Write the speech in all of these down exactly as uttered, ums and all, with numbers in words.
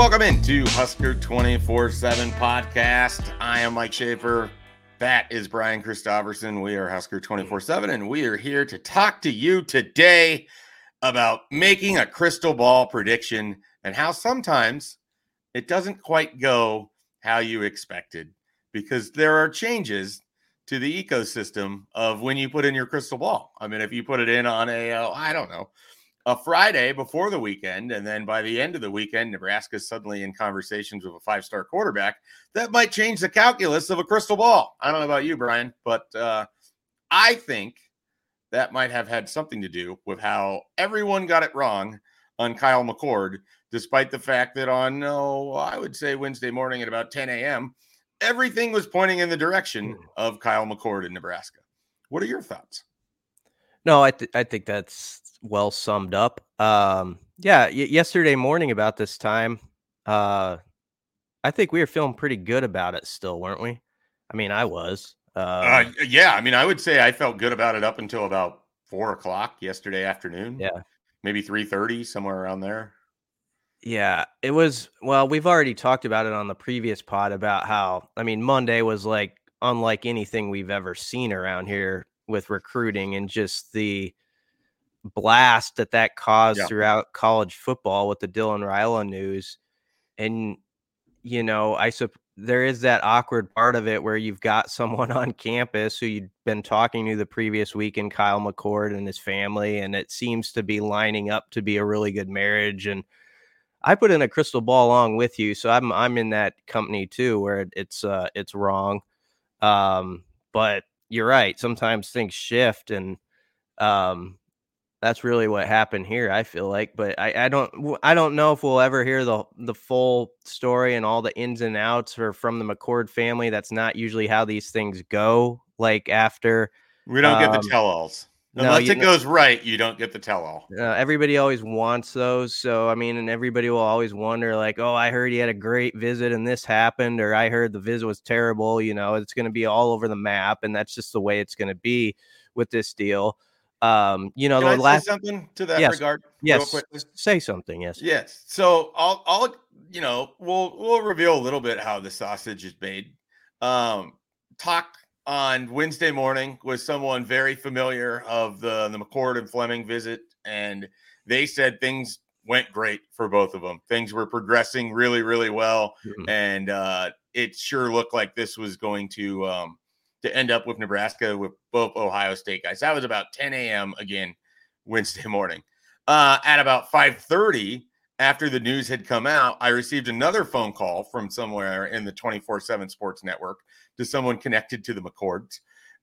welcome into Husker twenty-four seven podcast. I am Mike Schaefer. That is Brian Christopherson. We are Husker twenty-four seven, and we are here to talk to you today about making a crystal ball prediction and how sometimes it doesn't quite go how you expected because there are changes to the ecosystem of when you put in your crystal ball. I mean, if you put it in on a, uh, I don't know, a Friday before the weekend, and then by the end of the weekend, Nebraska's suddenly in conversations with a five-star quarterback, that might change the calculus of a crystal ball. I don't know about you, Brian, but uh, I think that might have had something to do with how everyone got it wrong on Kyle McCord, despite the fact that on, oh, I would say Wednesday morning at about ten a.m., everything was pointing in the direction of Kyle McCord in Nebraska. What are your thoughts? No, I th- I think that's well summed up. Um, yeah, y- yesterday morning about this time, uh, I think we were feeling pretty good about it still, weren't we? I mean, I was. Uh, uh, yeah, I mean, I would say I felt good about it up until about four o'clock yesterday afternoon. Yeah, maybe three thirty, somewhere around there. Yeah, it was. Well, we've already talked about it on the previous pod about how, I mean, Monday was like unlike anything we've ever seen around here with recruiting and just the blast that that caused yeah. throughout college football with the Dylan Raiola news. And, you know, I sup- there is that awkward part of it where you've got someone on campus who you've been talking to the previous week and Kyle McCord and his family, and it seems to be lining up to be a really good marriage. And I put in a crystal ball along with you, so I'm I'm in that company too, where it's uh it's wrong, um. But you're right. Sometimes things shift, and um, that's really what happened here. I feel like, but I, I don't I don't know if we'll ever hear the the full story and all the ins and outs or from the McCord family. That's not usually how these things go. Like after we don't um, get the tell-alls. Unless no, it know, goes right, you don't get the tell-all. Uh, everybody always wants those. So, I mean, and everybody will always wonder, like, oh, I heard he had a great visit and this happened, or I heard the visit was terrible. You know, it's going to be all over the map, and that's just the way it's going to be with this deal. Um, you know, Can the I last say something to that yes. regard. Yes. Real quick? Say something. Yes. Yes. So I'll, I'll, you know, we'll, we'll reveal a little bit how the sausage is made. Um, talk. On Wednesday morning was someone very familiar of the, the McCord and Fleming visit, and they said things went great for both of them. Things were progressing really, really well, mm-hmm. and uh, it sure looked like this was going to um, to end up with Nebraska with both Ohio State guys. That was about ten a.m. again Wednesday morning. Uh, at about five thirty, after the news had come out, I received another phone call from somewhere in the twenty-four seven Sports Network to someone connected to the McCords.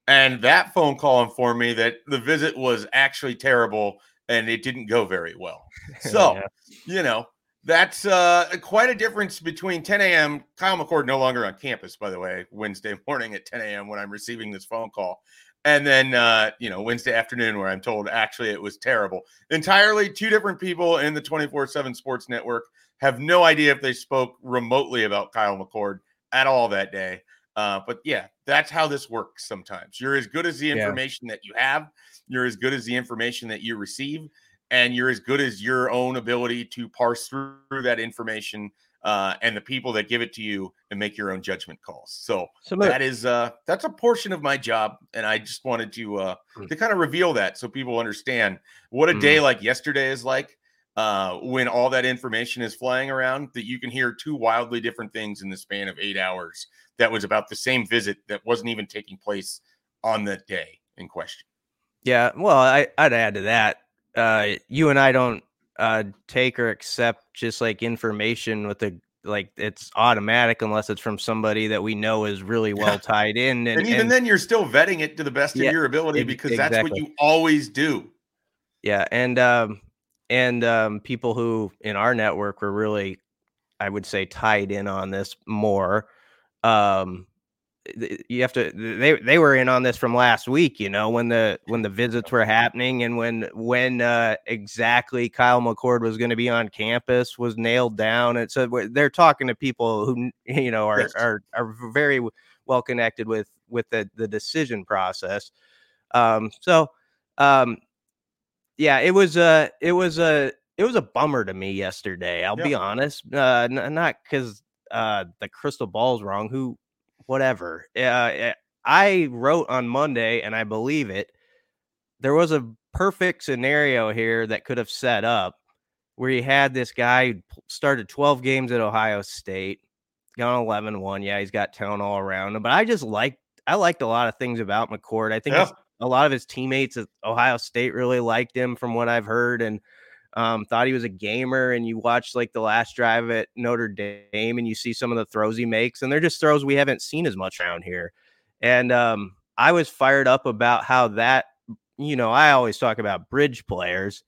And that phone call informed me that the visit was actually terrible and it didn't go very well. So, yeah. you know, that's uh, quite a difference between ten a.m. Kyle McCord no longer on campus, by the way, Wednesday morning at ten a.m. when I'm receiving this phone call. And then, uh, you know, Wednesday afternoon where I'm told actually it was terrible. Entirely two different people in the twenty-four seven Sports Network. Have no idea if they spoke remotely about Kyle McCord at all that day. Uh, but yeah, that's how this works sometimes. You're as good as the information yeah. that you have. You're as good as the information that you receive. And you're as good as your own ability to parse through that information uh, and the people that give it to you and make your own judgment calls. So, so that is uh, that's a portion of my job. And I just wanted to uh, mm. to kind of reveal that so people understand what a mm. day like yesterday is like uh, when all that information is flying around, that you can hear two wildly different things in the span of eight hours. That was about the same visit that wasn't even taking place on the day in question. Yeah, well, I, I'd add to that. Uh, you and I don't uh, take or accept just like information with the like it's automatic unless it's from somebody that we know is really well tied in. And, and even and, then you're still vetting it to the best yeah, of your ability because exactly. that's what you always do. Yeah. And um, and um, people who in our network were really, I would say, tied in on this more. Um, you have to, they, they were in on this from last week, you know, when the, when the visits were happening and when, when, uh, exactly Kyle McCord was going to be on campus was nailed down. And so they're talking to people who, you know, are, are, are very well connected with, with the, the decision process. Um, so, um, yeah, it was, uh, it was, uh, it was a bummer to me yesterday. I'll yeah. be honest. Uh, n- not because uh, the crystal ball's wrong. Who, whatever. Uh, I wrote on Monday, and I believe it, there was a perfect scenario here that could have set up where you had this guy who started twelve games at Ohio State, gone eleven and one. Yeah, he's got talent all around him. But I just liked, I liked a lot of things about McCord. I think yeah. a lot of his teammates at Ohio State really liked him from what I've heard, and um, thought he was a gamer. And you watch like the last drive at Notre Dame and you see some of the throws he makes, and they're just throws we haven't seen as much around here. And um, I was fired up about how that, you know, I always talk about bridge players,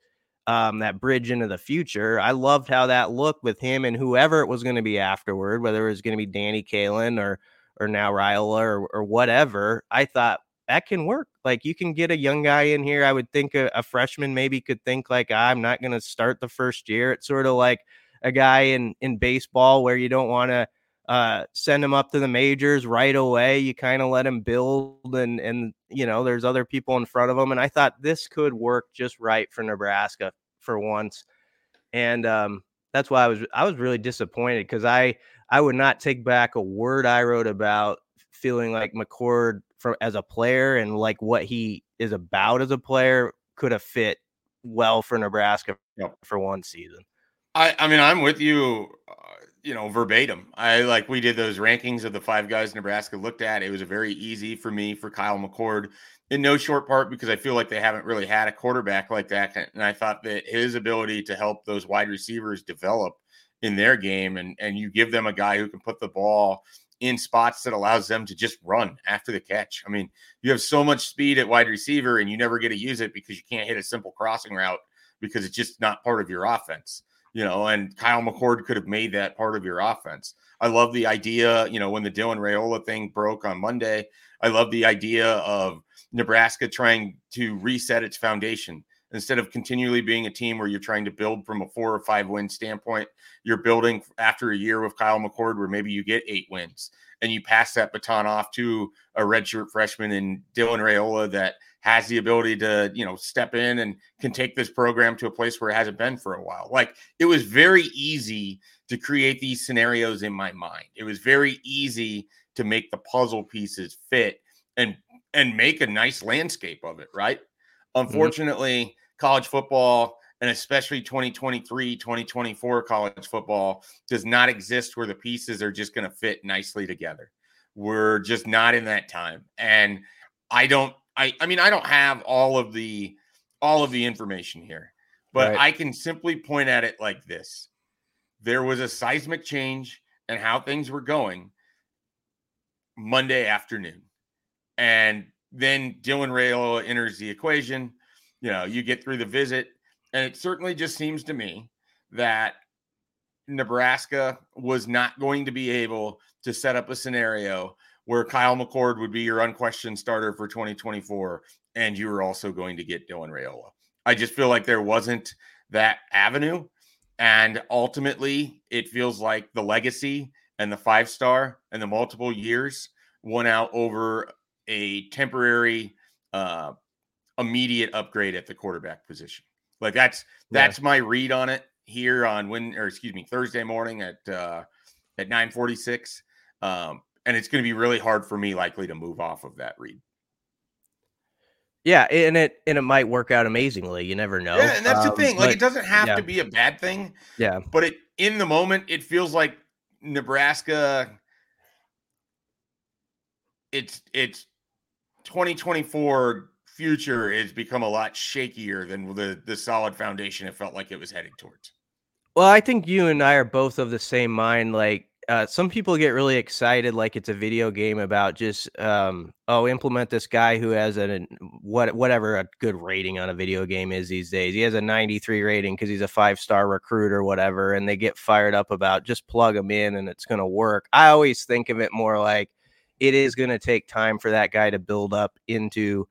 um, that bridge into the future. I loved how that looked with him and whoever it was going to be afterward, whether it was going to be Danny Kaelin or, or now Raiola or, or whatever. I thought that can work. Like, you can get a young guy in here. I would think a, a freshman maybe could think like, I'm not going to start the first year. It's sort of like a guy in, in baseball where you don't want to uh, send him up to the majors right away. You kind of let him build, and, and, you know, there's other people in front of him. And I thought this could work just right for Nebraska for once. And um, that's why I was, I was really disappointed, because I, I would not take back a word I wrote about feeling like McCord from as a player and like what he is about as a player could have fit well for Nebraska yep. for one season. I, I mean, I'm with you, uh, you know, verbatim. I like, we did those rankings of the five guys Nebraska looked at. It was a very easy for me for Kyle McCord, in no short part because I feel like they haven't really had a quarterback like that. And I thought that his ability to help those wide receivers develop in their game, and, and you give them a guy who can put the ball in spots that allows them to just run after the catch. I mean, you have so much speed at wide receiver and you never get to use it because you can't hit a simple crossing route because it's just not part of your offense, you know, and Kyle McCord could have made that part of your offense. I love the idea, you know, when the Dylan Raiola thing broke on Monday, I love the idea of Nebraska trying to reset its foundation. Instead of continually being a team where you're trying to build from a four or five win standpoint, you're building after a year with Kyle McCord where maybe you get eight wins and you pass that baton off to a redshirt freshman in Dylan Raiola that has the ability to, you know, step in and can take this program to a place where it hasn't been for a while. Like, it was very easy to create these scenarios in my mind. It was very easy to make the puzzle pieces fit and, and make a nice landscape of it. Right. Unfortunately, mm-hmm. college football, and especially twenty twenty-three, twenty twenty-four college football, does not exist where the pieces are just going to fit nicely together. We're just not in that time. And I don't, I, I mean, I don't have all of the, all of the information here, but right. I can simply point at it like this. There was a seismic change in how things were going Monday afternoon. And then Dylan Rayola enters the equation. You know, you get through the visit, and it certainly just seems to me that Nebraska was not going to be able to set up a scenario where Kyle McCord would be your unquestioned starter for twenty twenty-four, and you were also going to get Dylan Raiola. I just feel like there wasn't that avenue, and ultimately it feels like the legacy and the five-star and the multiple years won out over a temporary uh, immediate upgrade at the quarterback position. Like, that's, that's yeah. my read on it here on when, or excuse me, Thursday morning at, uh, at nine forty-six. Um, and it's going to be really hard for me likely to move off of that read. Yeah. And it, and it might work out amazingly. You never know. Yeah, and that's um, the thing. Like, but, it doesn't have yeah. to be a bad thing. Yeah. But it, in the moment, it feels like Nebraska, it's, it's, twenty twenty-four future has become a lot shakier than the, the solid foundation it felt like it was heading towards. Well, I think you and I are both of the same mind. Like, uh, some people get really excited, like it's a video game about just, um, oh, implement this guy who has a, what, whatever a good rating on a video game is these days. He has a ninety-three rating because he's a five-star recruit or whatever, and they get fired up about just plug him in and it's going to work. I always think of it more like, it is going to take time for that guy to build up into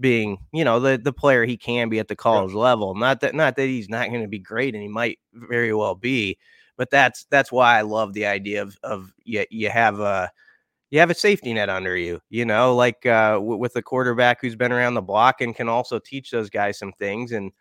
being, you know, the, the player he can be at the college yeah. level. Not that, not that he's not going to be great, and he might very well be, but that's, that's why I love the idea of, of you, you have a, you have a safety net under you, you know, like uh, w- with a quarterback who's been around the block and can also teach those guys some things. And,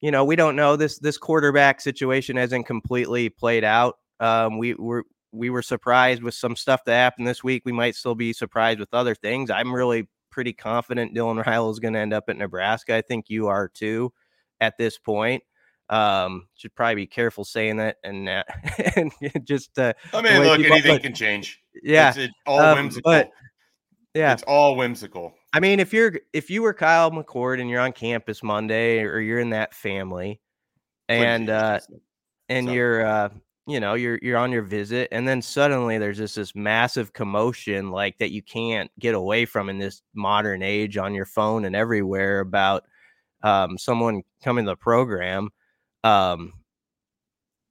you know, we don't know this, this quarterback situation hasn't completely played out. Um, we were, we were surprised with some stuff that happened this week. We might still be surprised with other things. I'm really pretty confident Dylan Raiola is going to end up at Nebraska. I think you are too at this point. Um, should probably be careful saying that, and, uh, and just, uh, I mean, look, anything look. can change. Yeah. It's, it's all um, whimsical. But, yeah. It's all whimsical. I mean, if you're, if you were Kyle McCord and you're on campus Monday, or you're in that family and, uh, and so. you're, uh, you know, you're, you're on your visit, and then suddenly there's just this massive commotion, like, that you can't get away from in this modern age, on your phone and everywhere, about, um, someone coming to the program. Um,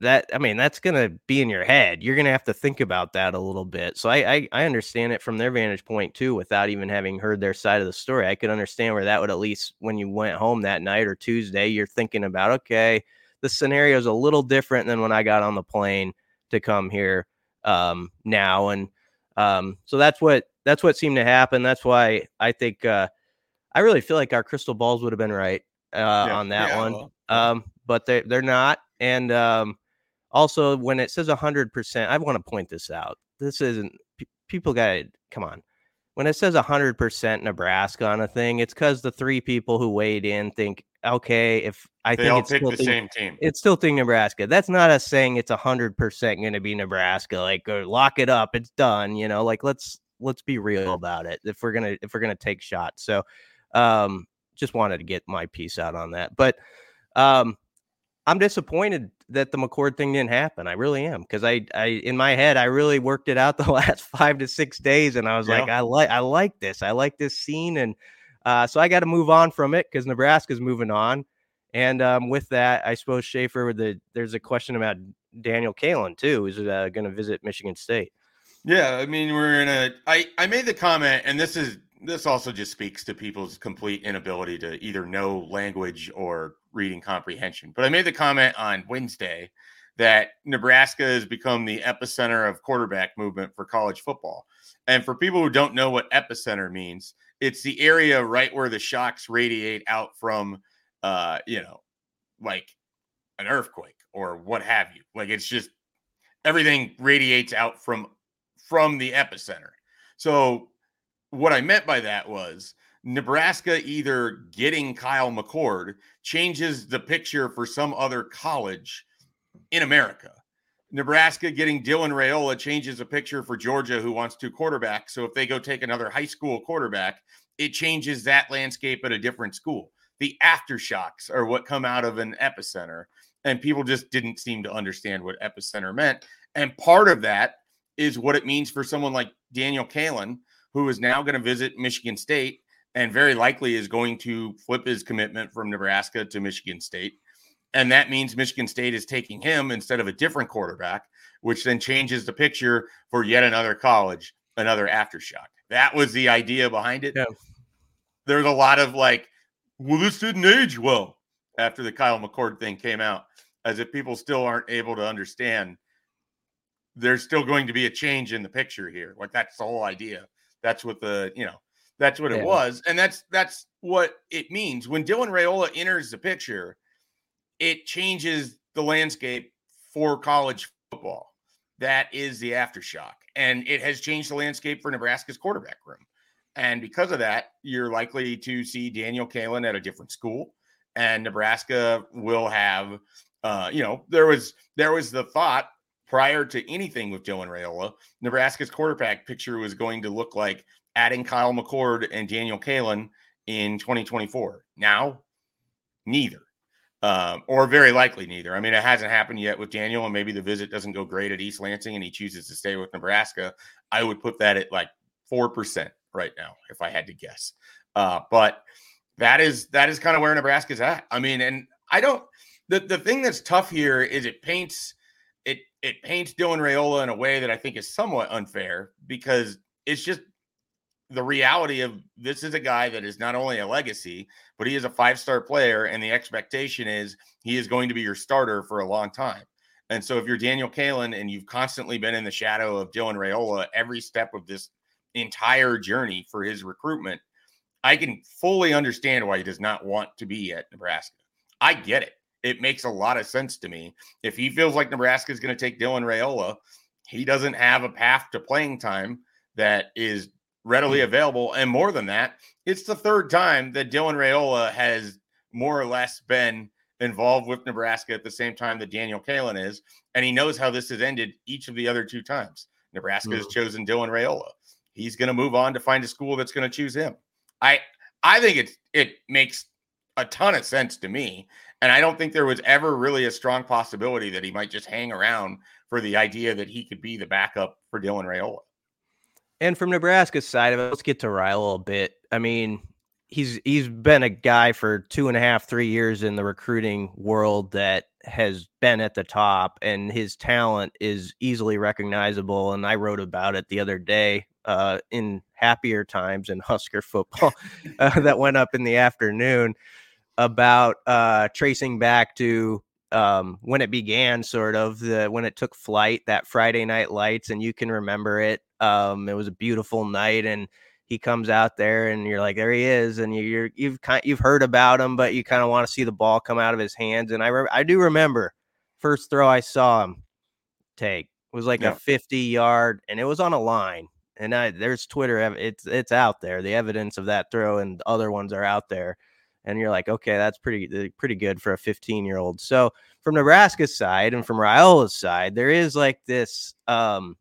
that, I mean, that's going to be in your head. You're going to have to think about that a little bit. So I, I, I understand it from their vantage point too, without even having heard their side of the story. I could understand where that would, at least when you went home that night or Tuesday, you're thinking about, okay, the scenario is a little different than when I got on the plane to come here um, now. And um, so that's what, that's what seemed to happen. That's why I think uh, I really feel like our crystal balls would have been right uh, yeah, on that yeah, one. Well, um, but they, they're not. And um, also when it says a hundred percent, I want to point this out. This isn't p- people got to come on. When it says a hundred percent Nebraska on a thing, it's because the three people who weighed in think, okay, if I they think all it's pick still the think, same team, it's still think Nebraska. That's not us saying it's a hundred percent going to be Nebraska. Like, go lock it up, it's done. You know, like let's let's be real about it. If we're gonna if we're gonna take shots, so um, just wanted to get my piece out on that. But um, I'm disappointed that the McCord thing didn't happen. I really am, because I I in my head I really worked it out the last five to six days, and I was yeah. like, I like I like this, I like this scene and. Uh, so I got to move on from it because Nebraska's moving on. And um, with that, I suppose Schaefer, with the, there's a question about Daniel Kaelin, too, who's uh, going to visit Michigan State. Yeah, I mean, we're in a I, I made the comment, and this is this also just speaks to people's complete inability to either know language or reading comprehension. But I made the comment on Wednesday that Nebraska has become the epicenter of quarterback movement for college football. And for people who don't know what epicenter means, it's the area right where the shocks radiate out from, uh, you know, like an earthquake or what have you. Like, it's just everything radiates out from from the epicenter. So what I meant by that was Nebraska either getting Kyle McCord changes the picture for some other college in America. Nebraska getting Dylan Raiola changes a picture for Georgia, who wants two quarterbacks. So if they go take another high school quarterback, it changes that landscape at a different school. The aftershocks are what come out of an epicenter, and people just didn't seem to understand what epicenter meant. And part of that is what it means for someone like Daniel Kaelin, who is now going to visit Michigan State and very likely is going to flip his commitment from Nebraska to Michigan State. And that means Michigan State is taking him instead of a different quarterback, which then changes the picture for yet another college, another aftershock. That was the idea behind it. Yeah. There's a lot of like, well, this didn't age well after the Kyle McCord thing came out, as if people still aren't able to understand there's still going to be a change in the picture here. Like, that's the whole idea. That's what the, you know, that's what yeah. it was. And that's, that's what it means. When Dylan Raiola enters the picture, it changes the landscape for college football. That is the aftershock. And it has changed the landscape for Nebraska's quarterback room. And because of that, you're likely to see Daniel Kaelin at a different school. And Nebraska will have, uh, you know, there was there was the thought prior to anything with Dylan Raiola, Nebraska's quarterback picture was going to look like adding Kyle McCord and Daniel Kaelin in twenty twenty-four. Now, neither. Um, or very likely neither. I mean, it hasn't happened yet with Daniel, and maybe the visit doesn't go great at East Lansing and he chooses to stay with Nebraska. I would put that at like four percent right now, if I had to guess. Uh, but that is, that is kind of where Nebraska's at. I mean, and I don't, the, the thing that's tough here is it paints, it, it paints Dylan Raiola in a way that I think is somewhat unfair, because it's just the reality of this is a guy that is not only a legacy, but he is a five-star player, and the expectation is he is going to be your starter for a long time. And so if you're Daniel Kaelin and you've constantly been in the shadow of Dylan Raiola every step of this entire journey for his recruitment, I can fully understand why he does not want to be at Nebraska. I get it. it makes a lot of sense to me. If he feels like Nebraska is going to take Dylan Raiola, he doesn't have a path to playing time that is readily available. And more than that, it's the third time that Dylan Raiola has more or less been involved with Nebraska at the same time that Daniel Kaelin is. And he knows how this has ended each of the other two times. Nebraska mm-hmm. has chosen Dylan Raiola. He's going to move on to find a school that's going to choose him. I I think it, it makes a ton of sense to me. And I don't think there was ever really a strong possibility that he might just hang around for the idea that he could be the backup for Dylan Raiola. And from Nebraska's side of it, let's get to Raiola a bit. I mean, he's he's been a guy for two and a half, three years in the recruiting world that has been at the top, and his talent is easily recognizable. And I wrote about it the other day uh, in happier times in Husker football uh, that went up in the afternoon about uh, tracing back to um, when it began, sort of the, when it took flight, that Friday night lights, and you can remember it. Um, it was a beautiful night, and he comes out there, and you're like, there he is, and you're you've kind you've heard about him, but you kind of want to see the ball come out of his hands. And I re- I do remember first throw I saw him take, it was like yeah. a fifty yard, and it was on a line. And I, there's Twitter, it's it's out there, the evidence of that throw, and other ones are out there. And you're like, okay, that's pretty pretty good for a fifteen year old. So from Nebraska's side and from Raiola's side, there is like this um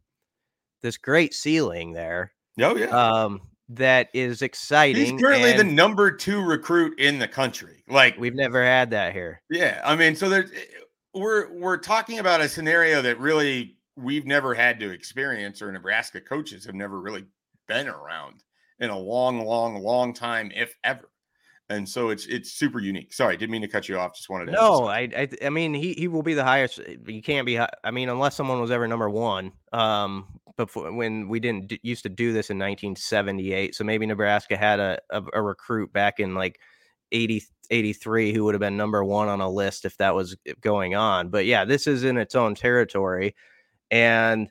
this great ceiling there. Oh yeah. Um, that is exciting. He's currently the number two recruit in the country. Like, we've never had that here. Yeah. I mean, so there's we're we're talking about a scenario that really we've never had to experience, or Nebraska coaches have never really been around in a long, long, long time, if ever. And so it's it's super unique. Sorry, didn't mean to cut you off. Just wanted to. No, I, I I mean he he will be the highest. You can't be. I mean, unless someone was ever number one. Um, before when we didn't d- used to do this in nineteen seventy-eight. So maybe Nebraska had a a, a recruit back in like eighty, eighty-three who would have been number one on a list if that was going on. But yeah, this is in its own territory, and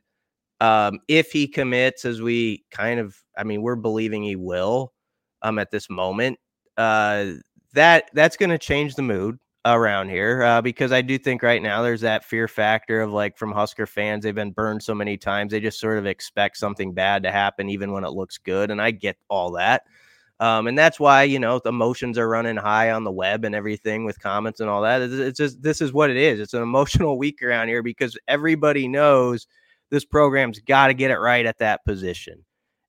um, if he commits, as we kind of, I mean, we're believing he will, um, at this moment. Uh, that that's going to change the mood around here uh, because I do think right now there's that fear factor of, like, from Husker fans, they've been burned so many times. They just sort of expect something bad to happen even when it looks good. And I get all that. Um, and that's why, you know, the emotions are running high on the web and everything with comments and all that. It's, it's just, this is what it is. It's an emotional week around here because everybody knows this program's got to get it right at that position.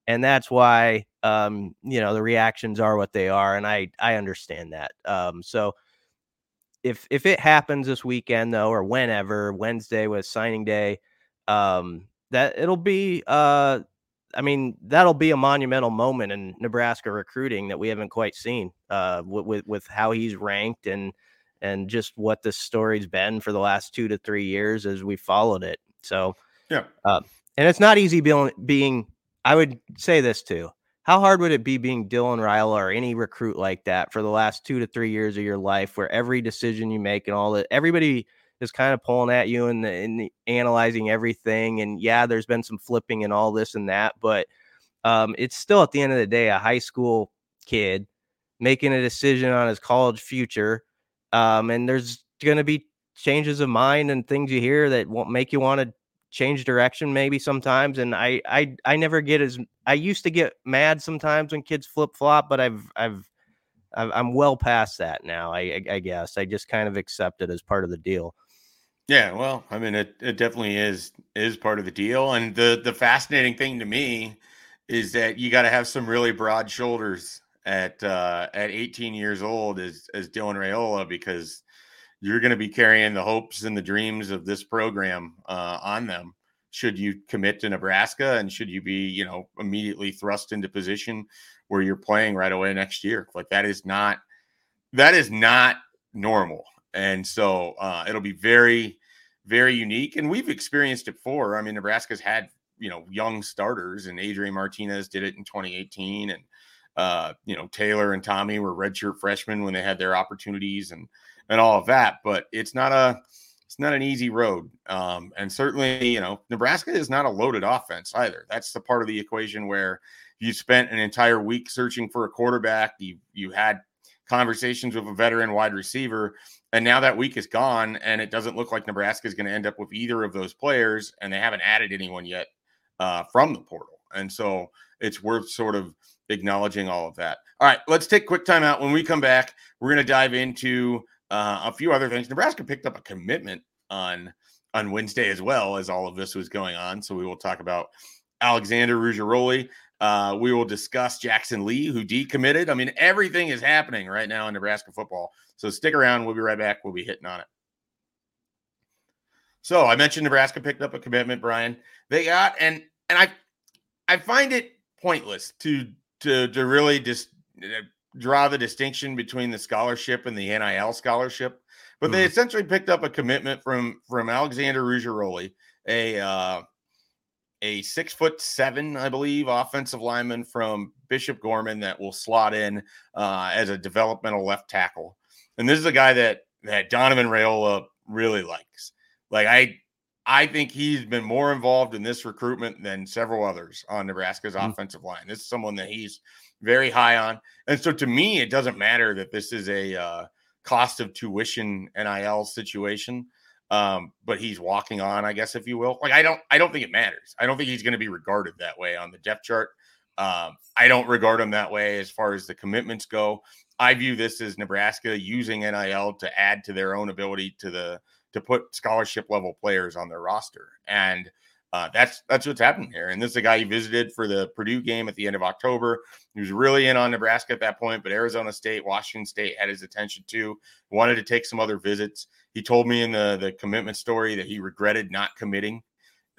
And that's why, um, you know, the reactions are what they are. And I, I understand that. Um, so if, if it happens this weekend though, or whenever, Wednesday was signing day, um, that it'll be, uh, I mean, that'll be a monumental moment in Nebraska recruiting that we haven't quite seen, uh, with, with how he's ranked and, and just what this story's been for the last two to three years as we followed it. So, yeah. Uh, and it's not easy being, being, I would say this too. How hard would it be being Dylan Raiola or any recruit like that for the last two to three years of your life, where every decision you make and all that, everybody is kind of pulling at you and, and analyzing everything. And yeah, there's been some flipping and all this and that, but um, it's still at the end of the day, a high school kid making a decision on his college future. Um, and there's going to be changes of mind and things you hear that won't make you want to change direction maybe sometimes. And I, I, I never get as I used to get mad sometimes when kids flip flop, but I've, I've, I've I'm well past that now. I, I guess I just kind of accept it as part of the deal. Yeah. Well, I mean, it, it definitely is, is part of the deal. And the, the fascinating thing to me is that you got to have some really broad shoulders at, uh, at eighteen years old as, as Dylan Raiola, because you're going to be carrying the hopes and the dreams of this program uh, on them. Should you commit to Nebraska, and should you be, you know, immediately thrust into position where you're playing right away next year? Like, that is not, that is not normal. And so uh, it'll be very, very unique. And we've experienced it before. I mean, Nebraska's had, you know, young starters, and Adrian Martinez did it in twenty eighteen. And, uh, you know, Taylor and Tommy were redshirt freshmen when they had their opportunities, and, and all of that, but it's not a, it's not an easy road. Um, and certainly, you know, Nebraska is not a loaded offense either. That's the part of the equation where you spent an entire week searching for a quarterback. You, you had conversations with a veteran wide receiver. And now that week is gone, and it doesn't look like Nebraska is going to end up with either of those players, and they haven't added anyone yet uh, from the portal. And so it's worth sort of acknowledging all of that. All right, let's take a quick time out. When we come back, we're going to dive into uh, a few other things. Nebraska picked up a commitment on on Wednesday as well as all of this was going on. So we will talk about Alexander Ruggeroli. Uh, we will discuss Jaxon Lee, who decommitted. I mean, everything is happening right now in Nebraska football. So stick around. We'll be right back. We'll be hitting on it. So I mentioned Nebraska picked up a commitment, Brian. They got, and and I I find it pointless to to to really just draw the distinction between the scholarship and the N I L scholarship. But they essentially picked up a commitment from from Alexander Ruggeroli, a uh, a six foot seven, I believe, offensive lineman from Bishop Gorman that will slot in uh, as a developmental left tackle. And this is a guy that that Donovan Rayola really likes. Like I, I think he's been more involved in this recruitment than several others on Nebraska's mm-hmm. offensive line. This is someone that he's very high on, and so to me, it doesn't matter that this is a uh, cost of tuition N I L situation, um but he's walking on, I guess, if you will. Like I don't I don't think it matters. I don't think he's going to be regarded that way on the depth chart. um I don't regard him that way as far as the commitments go. I view this as Nebraska using N I L to add to their own ability to the to put scholarship level players on their roster, and uh that's that's what's happening here. And this is a guy who visited for the Purdue game at the end of October. He was really in on Nebraska at that point, but Arizona State, Washington State had his attention too. Wanted to take some other visits. He told me in the, the commitment story that he regretted not committing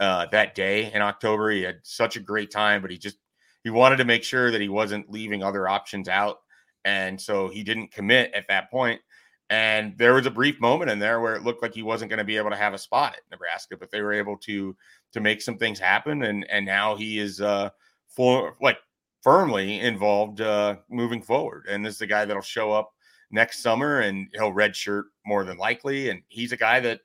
uh, that day in October. He had such a great time, but he just he wanted to make sure that he wasn't leaving other options out. And so he didn't commit at that point. And there was a brief moment in there where it looked like he wasn't going to be able to have a spot at Nebraska, but they were able to to make some things happen. And and now he is uh, for like. firmly involved uh, moving forward. And this is the guy that'll show up next summer, and he'll redshirt more than likely. And he's a guy that,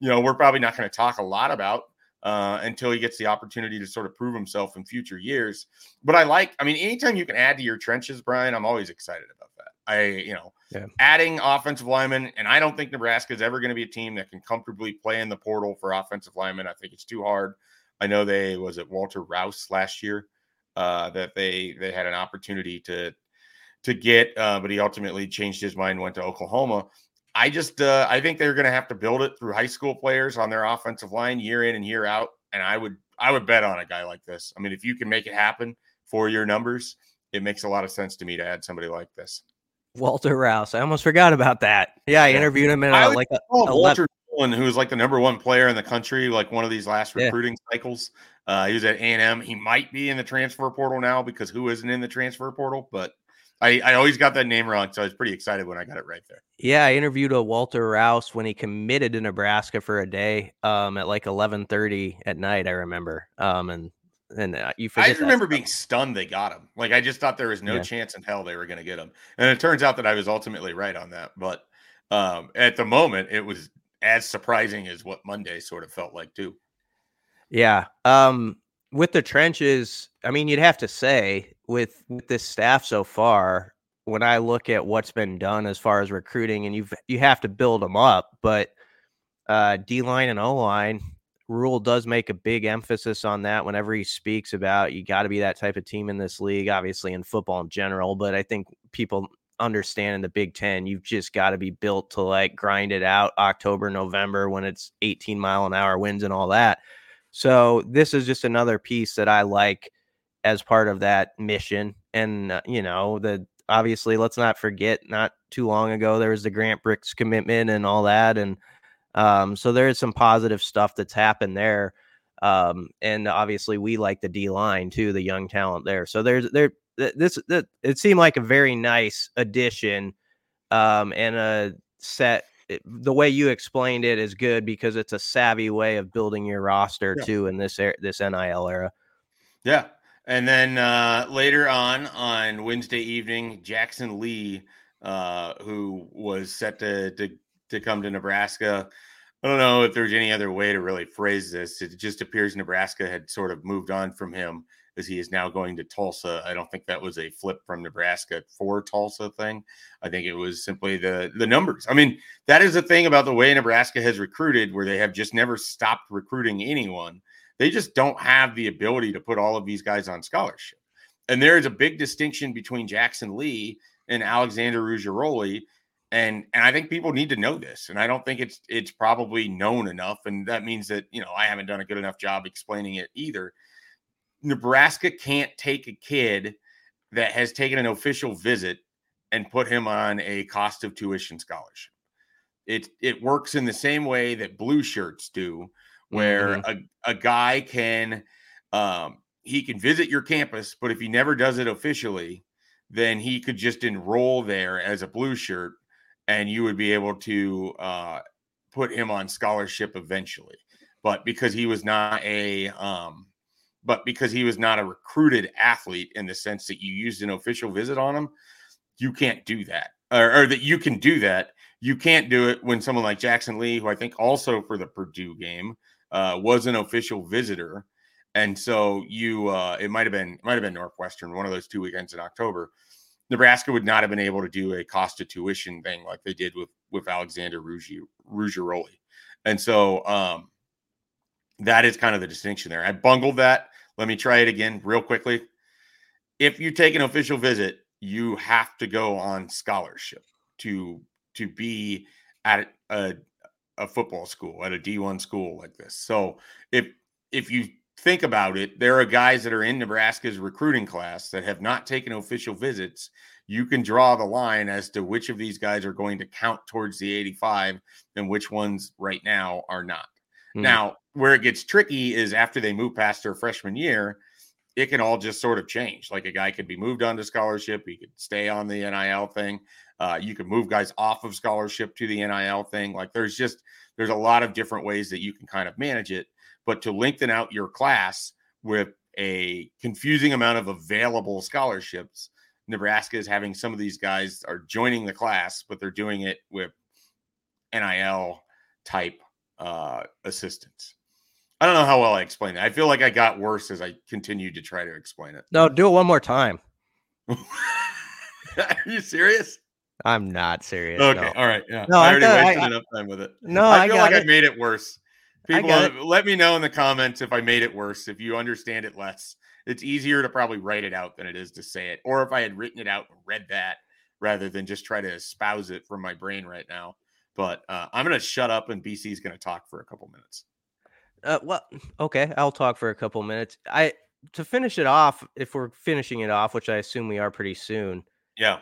you know, we're probably not going to talk a lot about uh, until he gets the opportunity to sort of prove himself in future years. But I like, I mean, anytime you can add to your trenches, Brian, I'm always excited about that. I, you know, yeah. adding offensive linemen, and I don't think Nebraska is ever going to be a team that can comfortably play in the portal for offensive linemen. I think it's too hard. I know they was it Walter Rouse last year. Uh, that they they had an opportunity to to get, uh, but he ultimately changed his mind, went to Oklahoma. I just uh, I think they're going to have to build it through high school players on their offensive line year in and year out. And I would I would bet on a guy like this. I mean, if you can make it happen for your numbers, it makes a lot of sense to me to add somebody like this. Walter Rouse, I almost forgot about that. Yeah, I interviewed him in a, like a, a Walter Dylan, who was like the number one player in the country, like one of these last recruiting yeah. cycles. Uh, he was at A and M. He might be in the transfer portal now, because who isn't in the transfer portal? But I, I always got that name wrong, so I was pretty excited when I got it right there. Yeah, I interviewed a Walter Rouse when he committed to Nebraska for a day um, at like eleven thirty at night, I remember. Um, and and uh, you forget I just remember stuff. being stunned they got him. Like, I just thought there was no yeah. chance in hell they were going to get him. And it turns out that I was ultimately right on that. But um, at the moment, it was as surprising as what Monday sort of felt like, too. Yeah. Um, with the trenches, I mean, you'd have to say with, with this staff so far, when I look at what's been done as far as recruiting, and you've, you have to build them up, but uh, D-line and O-line, Rule does make a big emphasis on that whenever he speaks about you got to be that type of team in this league, obviously in football in general, but I think people understand in the Big Ten, you've just got to be built to like grind it out October, November when it's eighteen mile an hour winds and all that. So this is just another piece that I like as part of that mission. And, uh, you know, the obviously, let's not forget, not too long ago, there was the Grant Bricks commitment and all that. And um, so there is some positive stuff that's happened there. Um, and obviously, we like the D-line, too, the young talent there. So there's there this th- it seemed like a very nice addition um, and a set. It, the way you explained it is good, because it's a savvy way of building your roster yeah. too in this era, this N I L era. Yeah. And then uh, later on, on Wednesday evening, Jaxon Lee, uh, who was set to, to, to come to Nebraska. I don't know if there's any other way to really phrase this. It just appears Nebraska had sort of moved on from him because he is now going to Tulsa. I don't think that was a flip from Nebraska for Tulsa thing. I think it was simply the the numbers. I mean, that is the thing about the way Nebraska has recruited, where they have just never stopped recruiting anyone. They just don't have the ability to put all of these guys on scholarship. And there is a big distinction between Jaxon Lee and Alexander Ruggeroli. And and I think people need to know this. And I don't think it's it's probably known enough. And that means that, you know, I haven't done a good enough job explaining it either. Nebraska can't take a kid that has taken an official visit and put him on a cost of tuition scholarship. It it works in the same way that blue shirts do, where mm-hmm. a, a guy can um, he can visit your campus, but if he never does it officially, then he could just enroll there as a blue shirt, and you would be able to uh, put him on scholarship eventually. But because he was not a, um, but because he was not a recruited athlete in the sense that you used an official visit on him, you can't do that, or, or that you can do that. You can't do it when someone like Jaxon Lee, who I think also for the Purdue game uh, was an official visitor. And so you, uh, it might have been, might have been Northwestern, one of those two weekends in October. Nebraska would not have been able to do a cost of tuition thing like they did with with Alexander Ruggeroli. And so um, that is kind of the distinction there. I bungled that. Let me try it again real quickly. If you take an official visit, you have to go on scholarship to to be at a, a football school, at a D one school like this. So if if you think about it, there are guys that are in Nebraska's recruiting class that have not taken official visits. You can draw the line as to which of these guys are going to count towards the eighty-five and which ones right now are not. Mm-hmm. Now, where it gets tricky is after they move past their freshman year, it can all just sort of change. Like a guy could be moved onto scholarship. He could stay on the N I L thing. Uh, you can move guys off of scholarship to the N I L thing. Like there's just, there's a lot of different ways that you can kind of manage it. But to lengthen out your class with a confusing amount of available scholarships, Nebraska is having some of these guys are joining the class, but they're doing it with N I L type uh, assistance. I don't know how well I explained it. I feel like I got worse as I continued to try to explain it. No, do it one more time. Are you serious? I'm not serious. Okay. No. All right. Yeah. No, I already I got, wasted I, enough time with it. No, I feel I got like it. I made it worse. People, let me know in the comments if I made it worse, if you understand it less. It's easier to probably write it out than it is to say it. Or if I had written it out and read that rather than just try to espouse it from my brain right now. But uh, I'm going to shut up and B C's going to talk for a couple minutes. Uh, well, okay, I'll talk for a couple minutes. I to finish it off, if we're finishing it off, which I assume we are pretty soon. Yeah.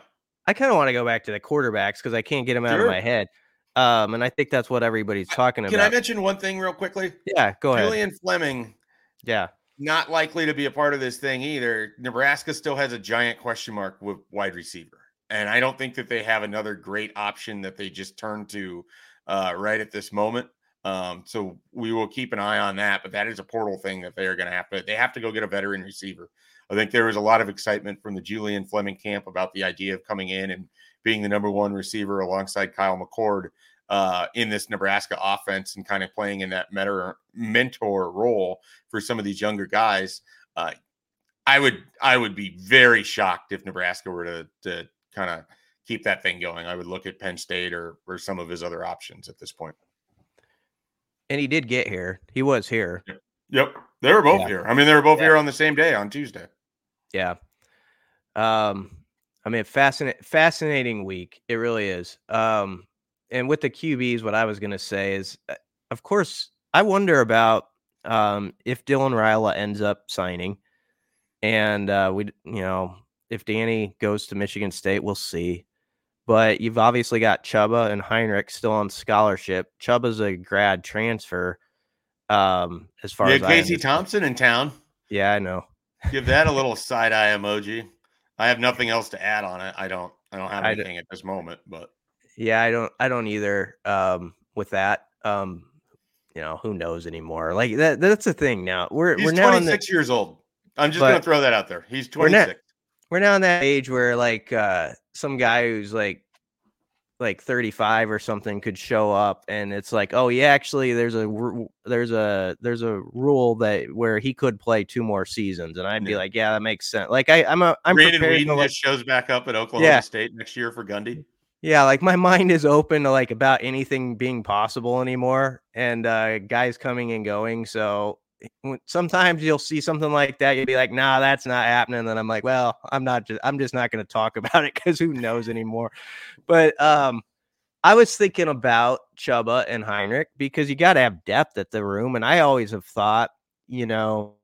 I kind of want to go back to the quarterbacks because I can't get them out sure. of my head. Um, and I think that's what everybody's talking about. Can I mention one thing real quickly? Yeah, go ahead. Julian Fleming. Yeah. Not likely to be a part of this thing either. Nebraska still has a giant question mark with wide receiver. And I don't think that they have another great option that they just turn to uh, right at this moment. Um, so we will keep an eye on that. But that is a portal thing that they are going to have to. They have to go get a veteran receiver. I think there was a lot of excitement from the Julian Fleming camp about the idea of coming in and being the number one receiver alongside Kyle McCord uh, in this Nebraska offense and kind of playing in that mentor role for some of these younger guys. Uh, I would I would be very shocked if Nebraska were to, to kind of keep that thing going. I would look at Penn State or, or some of his other options at this point. And he did get here. He was here. Yep. yep. They were both yeah. here. I mean, they were both yeah. here on the same day on Tuesday. Yeah. Um. I mean, fascinating, fascinating week. It really is. Um, and with the Q Bs, what I was going to say is, of course, I wonder about um, if Dylan Raiola ends up signing, and uh, we, you know, if Danny goes to Michigan State, we'll see. But you've obviously got Chuba and Heinrich still on scholarship. Chuba's a grad transfer. Um, as far yeah, as Casey Thompson in town. Yeah, I know. Give that a little side eye emoji. I have nothing else to add on it. I don't, I don't have anything at this moment, but yeah, I don't, I don't either. Um, with that, um, you know, who knows anymore? Like that, that's the thing now. We're, He's we're now twenty-six the, years old. I'm just going to throw that out there. He's twenty-six. We're, not, we're now in that age where like, uh, some guy who's like like thirty-five or something could show up, and it's like, oh yeah, actually there's a there's a there's a rule that where he could play two more seasons, and I'd yeah. be like, yeah, that makes sense. Like I, I'm a I'm Brandon Whedon just like, shows back up at Oklahoma yeah. State next year for Gundy. Yeah, like my mind is open to like about anything being possible anymore, and uh, guys coming and going. So sometimes you'll see something like that, you'll be like, nah, that's not happening. And then I'm like, well, I'm not just, I'm just not going to talk about it because who knows anymore. But um, I was thinking about Chuba and Heinrich because you got to have depth at the room, and I always have thought, you know,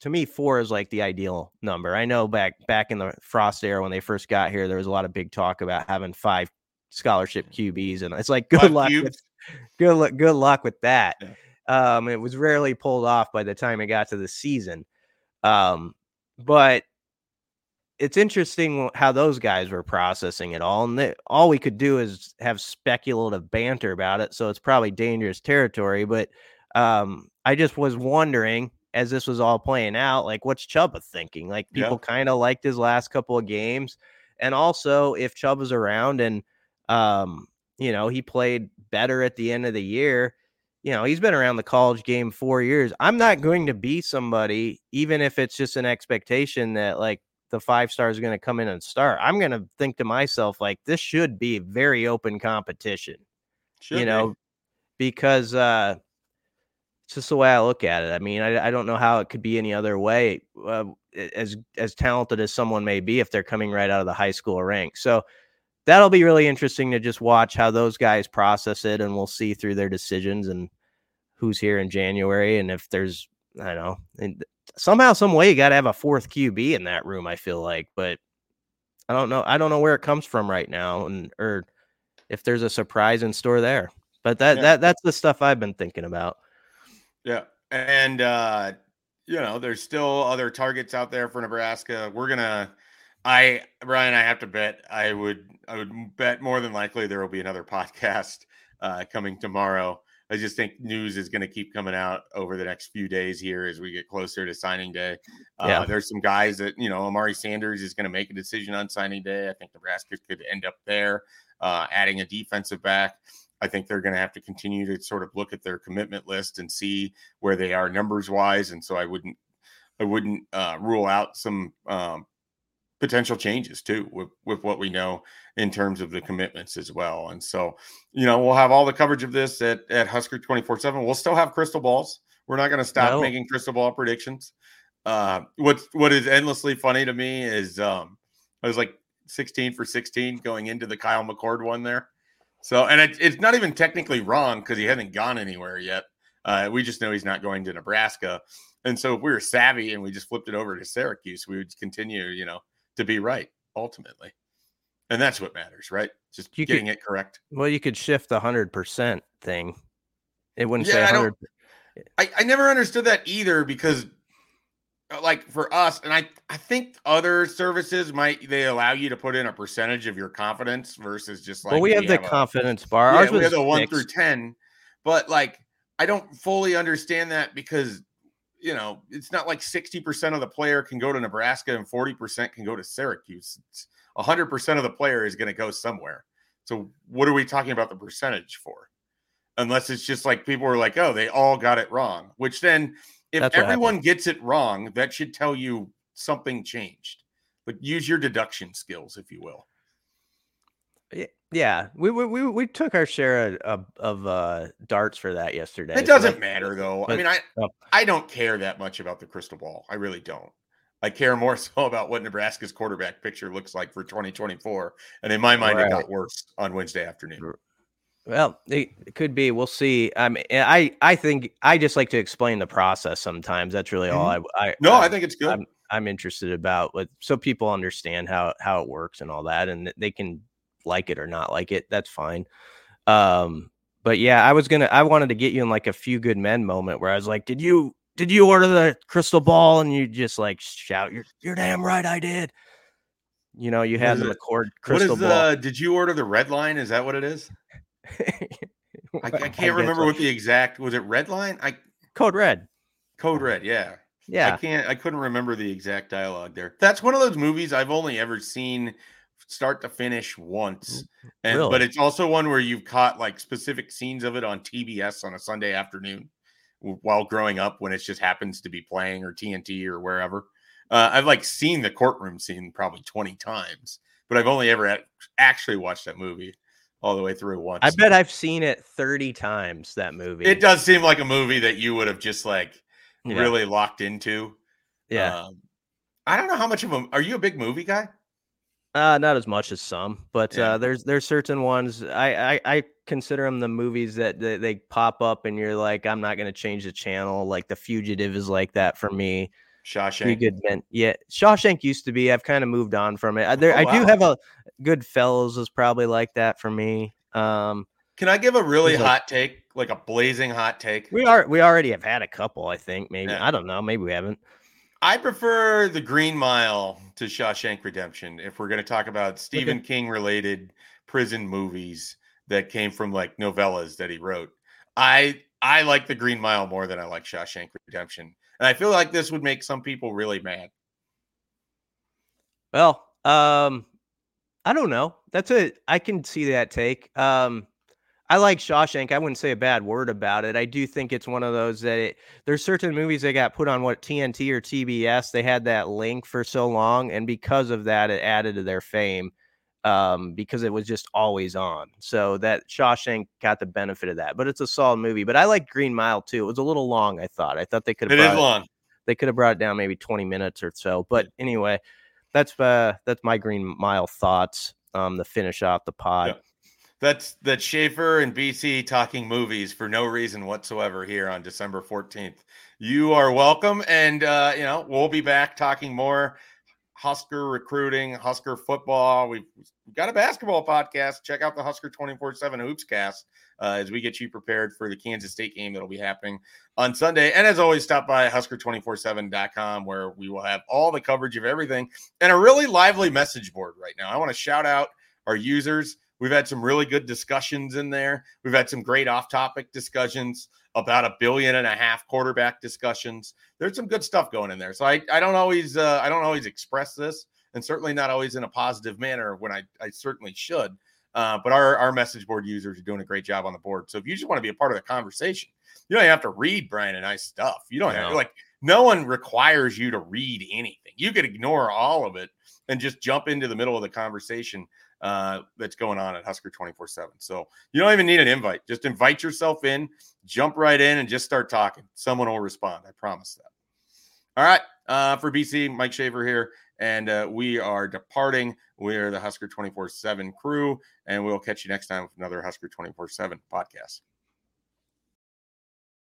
to me, four is like the ideal number. I know back back in the Frost era when they first got here, there was a lot of big talk about having five scholarship Q Bs, and it's like good five luck, with, good luck, good luck with that. Yeah. Um, it was rarely pulled off by the time it got to the season. Um, but it's interesting how those guys were processing it all, and they, all we could do is have speculative banter about it. So it's probably dangerous territory. But um, I just was wondering, as this was all playing out, like what's Chuba thinking? Like people yeah. kind of liked his last couple of games. And also if Chuba's around and, um, you know, he played better at the end of the year, you know, he's been around the college game four years. I'm not going to be somebody, even if it's just an expectation that like the five star is going to come in and start, I'm going to think to myself, like, this should be very open competition, should you be. know, because, uh, it's just the way I look at it. I mean, I, I don't know how it could be any other way, uh, as as talented as someone may be if they're coming right out of the high school ranks. So that'll be really interesting to just watch how those guys process it, and we'll see through their decisions and who's here in January. And if there's, I don't know, and somehow, some way, you got to have a fourth Q B in that room, I feel like. But I don't know. I don't know where it comes from right now, and or if there's a surprise in store there. But that yeah. that that's the stuff I've been thinking about. Yeah. And, uh, you know, there's still other targets out there for Nebraska. We're going to, I, Brian, I have to bet, I would, I would bet more than likely there will be another podcast uh, coming tomorrow. I just think news is going to keep coming out over the next few days here as we get closer to signing day. Uh, yeah. There's some guys that, you know, Amari Sanders is going to make a decision on signing day. I think Nebraska could end up there, uh, adding a defensive back. I think they're going to have to continue to sort of look at their commitment list and see where they are numbers wise. And so I wouldn't, I wouldn't uh, rule out some um, potential changes too, with, with what we know in terms of the commitments as well. And so, you know, we'll have all the coverage of this at, at Husker twenty-four seven. We'll still have crystal balls. We're not going to stop no. making crystal ball predictions. Uh, what's, what is endlessly funny to me is um, I was like sixteen for sixteen going into the Kyle McCord one there. So, and it, it's not even technically wrong because he hasn't gone anywhere yet. Uh, we just know he's not going to Nebraska. And so if we were savvy and we just flipped it over to Syracuse, we would continue, you know, to be right ultimately. And that's what matters, right? Just you getting could, it correct. Well, you could shift the one hundred percent thing. It wouldn't yeah, say one hundred percent. I, I, I never understood that either because, like, for us, and I, I think other services might, they allow you to put in a percentage of your confidence versus just like, well, we, we have the have confidence a, bar. Yeah, we have the one mixed. through ten, but like, I don't fully understand that because, you know, it's not like sixty percent of the player can go to Nebraska and forty percent can go to Syracuse. It's one hundred percent of the player is going to go somewhere. So what are we talking about the percentage for? Unless it's just like, people are like, oh, they all got it wrong, which then, if That's everyone gets it wrong, that should tell you something changed. But use your deduction skills, if you will. Yeah, we we we took our share of of uh, darts for that yesterday. It doesn't so, matter though. But, I mean, I oh. I don't care that much about the crystal ball. I really don't. I care more so about what Nebraska's quarterback picture looks like for twenty twenty-four. And in my mind, right. it got worse on Wednesday afternoon. Sure. Well, it could be. We'll see. I mean, I, I think I just like to explain the process sometimes. That's really all I. I no, I, I think it's good. I'm, I'm interested about what, so people understand how how it works and all that, and they can like it or not like it. That's fine. Um, but yeah, I was gonna. I wanted to get you in like a few good men moment where I was like, "Did you did you order the crystal ball?" And you just like shout, "You're you're damn right, I did." You know, you had the McCord crystal what is ball. The, did you order the red line? Is that what it is? I, I can't I remember what the exact was. It red line. I code red, code red. Yeah, yeah. I can't. I couldn't remember the exact dialogue there. That's one of those movies I've only ever seen start to finish once. And, really? But it's also one where you've caught like specific scenes of it on T B S on a Sunday afternoon while growing up when it just happens to be playing, or T N T or wherever. Uh, I've like seen the courtroom scene probably twenty times, but I've only ever actually watched that movie all the way through once. I bet I've seen it thirty times, that movie. It does seem like a movie that you would have just like yeah. really locked into. Yeah. Um, I don't know how much of them. Are you a big movie guy? Uh, not as much as some, but yeah. uh, there's there's certain ones I, I, I consider them the movies that they, they pop up and you're like, I'm not going to change the channel. Like The Fugitive is like that for me. Shawshank. Good men. Yeah, Shawshank used to be. I've kind of moved on from it. I, there, oh, wow. I do have a Goodfellas is probably like that for me. Um, Can I give a really hot like, take, like a blazing hot take? We are we already have had a couple, I think. Maybe yeah. I don't know. Maybe we haven't. I prefer The Green Mile to Shawshank Redemption if we're going to talk about Stephen okay. King-related prison movies that came from, like, novellas that he wrote. I I like The Green Mile more than I like Shawshank Redemption. And I feel like this would make some people really mad. Well, um, I don't know. That's a I can see that take. Um I like Shawshank. I wouldn't say a bad word about it. I do think it's one of those that it, there's certain movies that got put on what T N T or T B S. They had that link for so long, and because of that, it added to their fame um, because it was just always on. So that Shawshank got the benefit of that, but it's a solid movie. But I like Green Mile too. It was a little long. I thought. I thought they could have. It is long. It, they could have brought it down maybe twenty minutes or so. But anyway, that's uh, that's my Green Mile thoughts. Um, to finish off the pod. Yeah. That's that Schaefer and B C talking movies for no reason whatsoever here on December fourteenth. You are welcome. And, uh, you know, we'll be back talking more Husker recruiting, Husker football. We've got a basketball podcast. Check out the Husker twenty-four seven Hoopscast uh, as we get you prepared for the Kansas State game that'll be happening on Sunday. And as always, stop by Husker two forty-seven dot com where we will have all the coverage of everything and a really lively message board right now. I want to shout out our users. We've had some really good discussions in there. We've had some great off-topic discussions, about a billion and a half quarterback discussions. There's some good stuff going in there. So I, I don't always uh, I don't always express this, and certainly not always in a positive manner when I, I certainly should. Uh, but our, our message board users are doing a great job on the board. So if you just want to be a part of the conversation, you don't have to read Brian and I's stuff. You don't no. have to, like, no one requires you to read anything. You could ignore all of it and just jump into the middle of the conversation uh that's going on at Husker twenty-four seven. So you don't even need an invite. Just invite yourself in, jump right in, and just start talking. Someone will respond. I promise that. All right. Uh for B C, Mike Schaefer here, and uh we are departing. We're the Husker twenty-four seven crew, and we'll catch you next time with another Husker twenty-four seven podcast.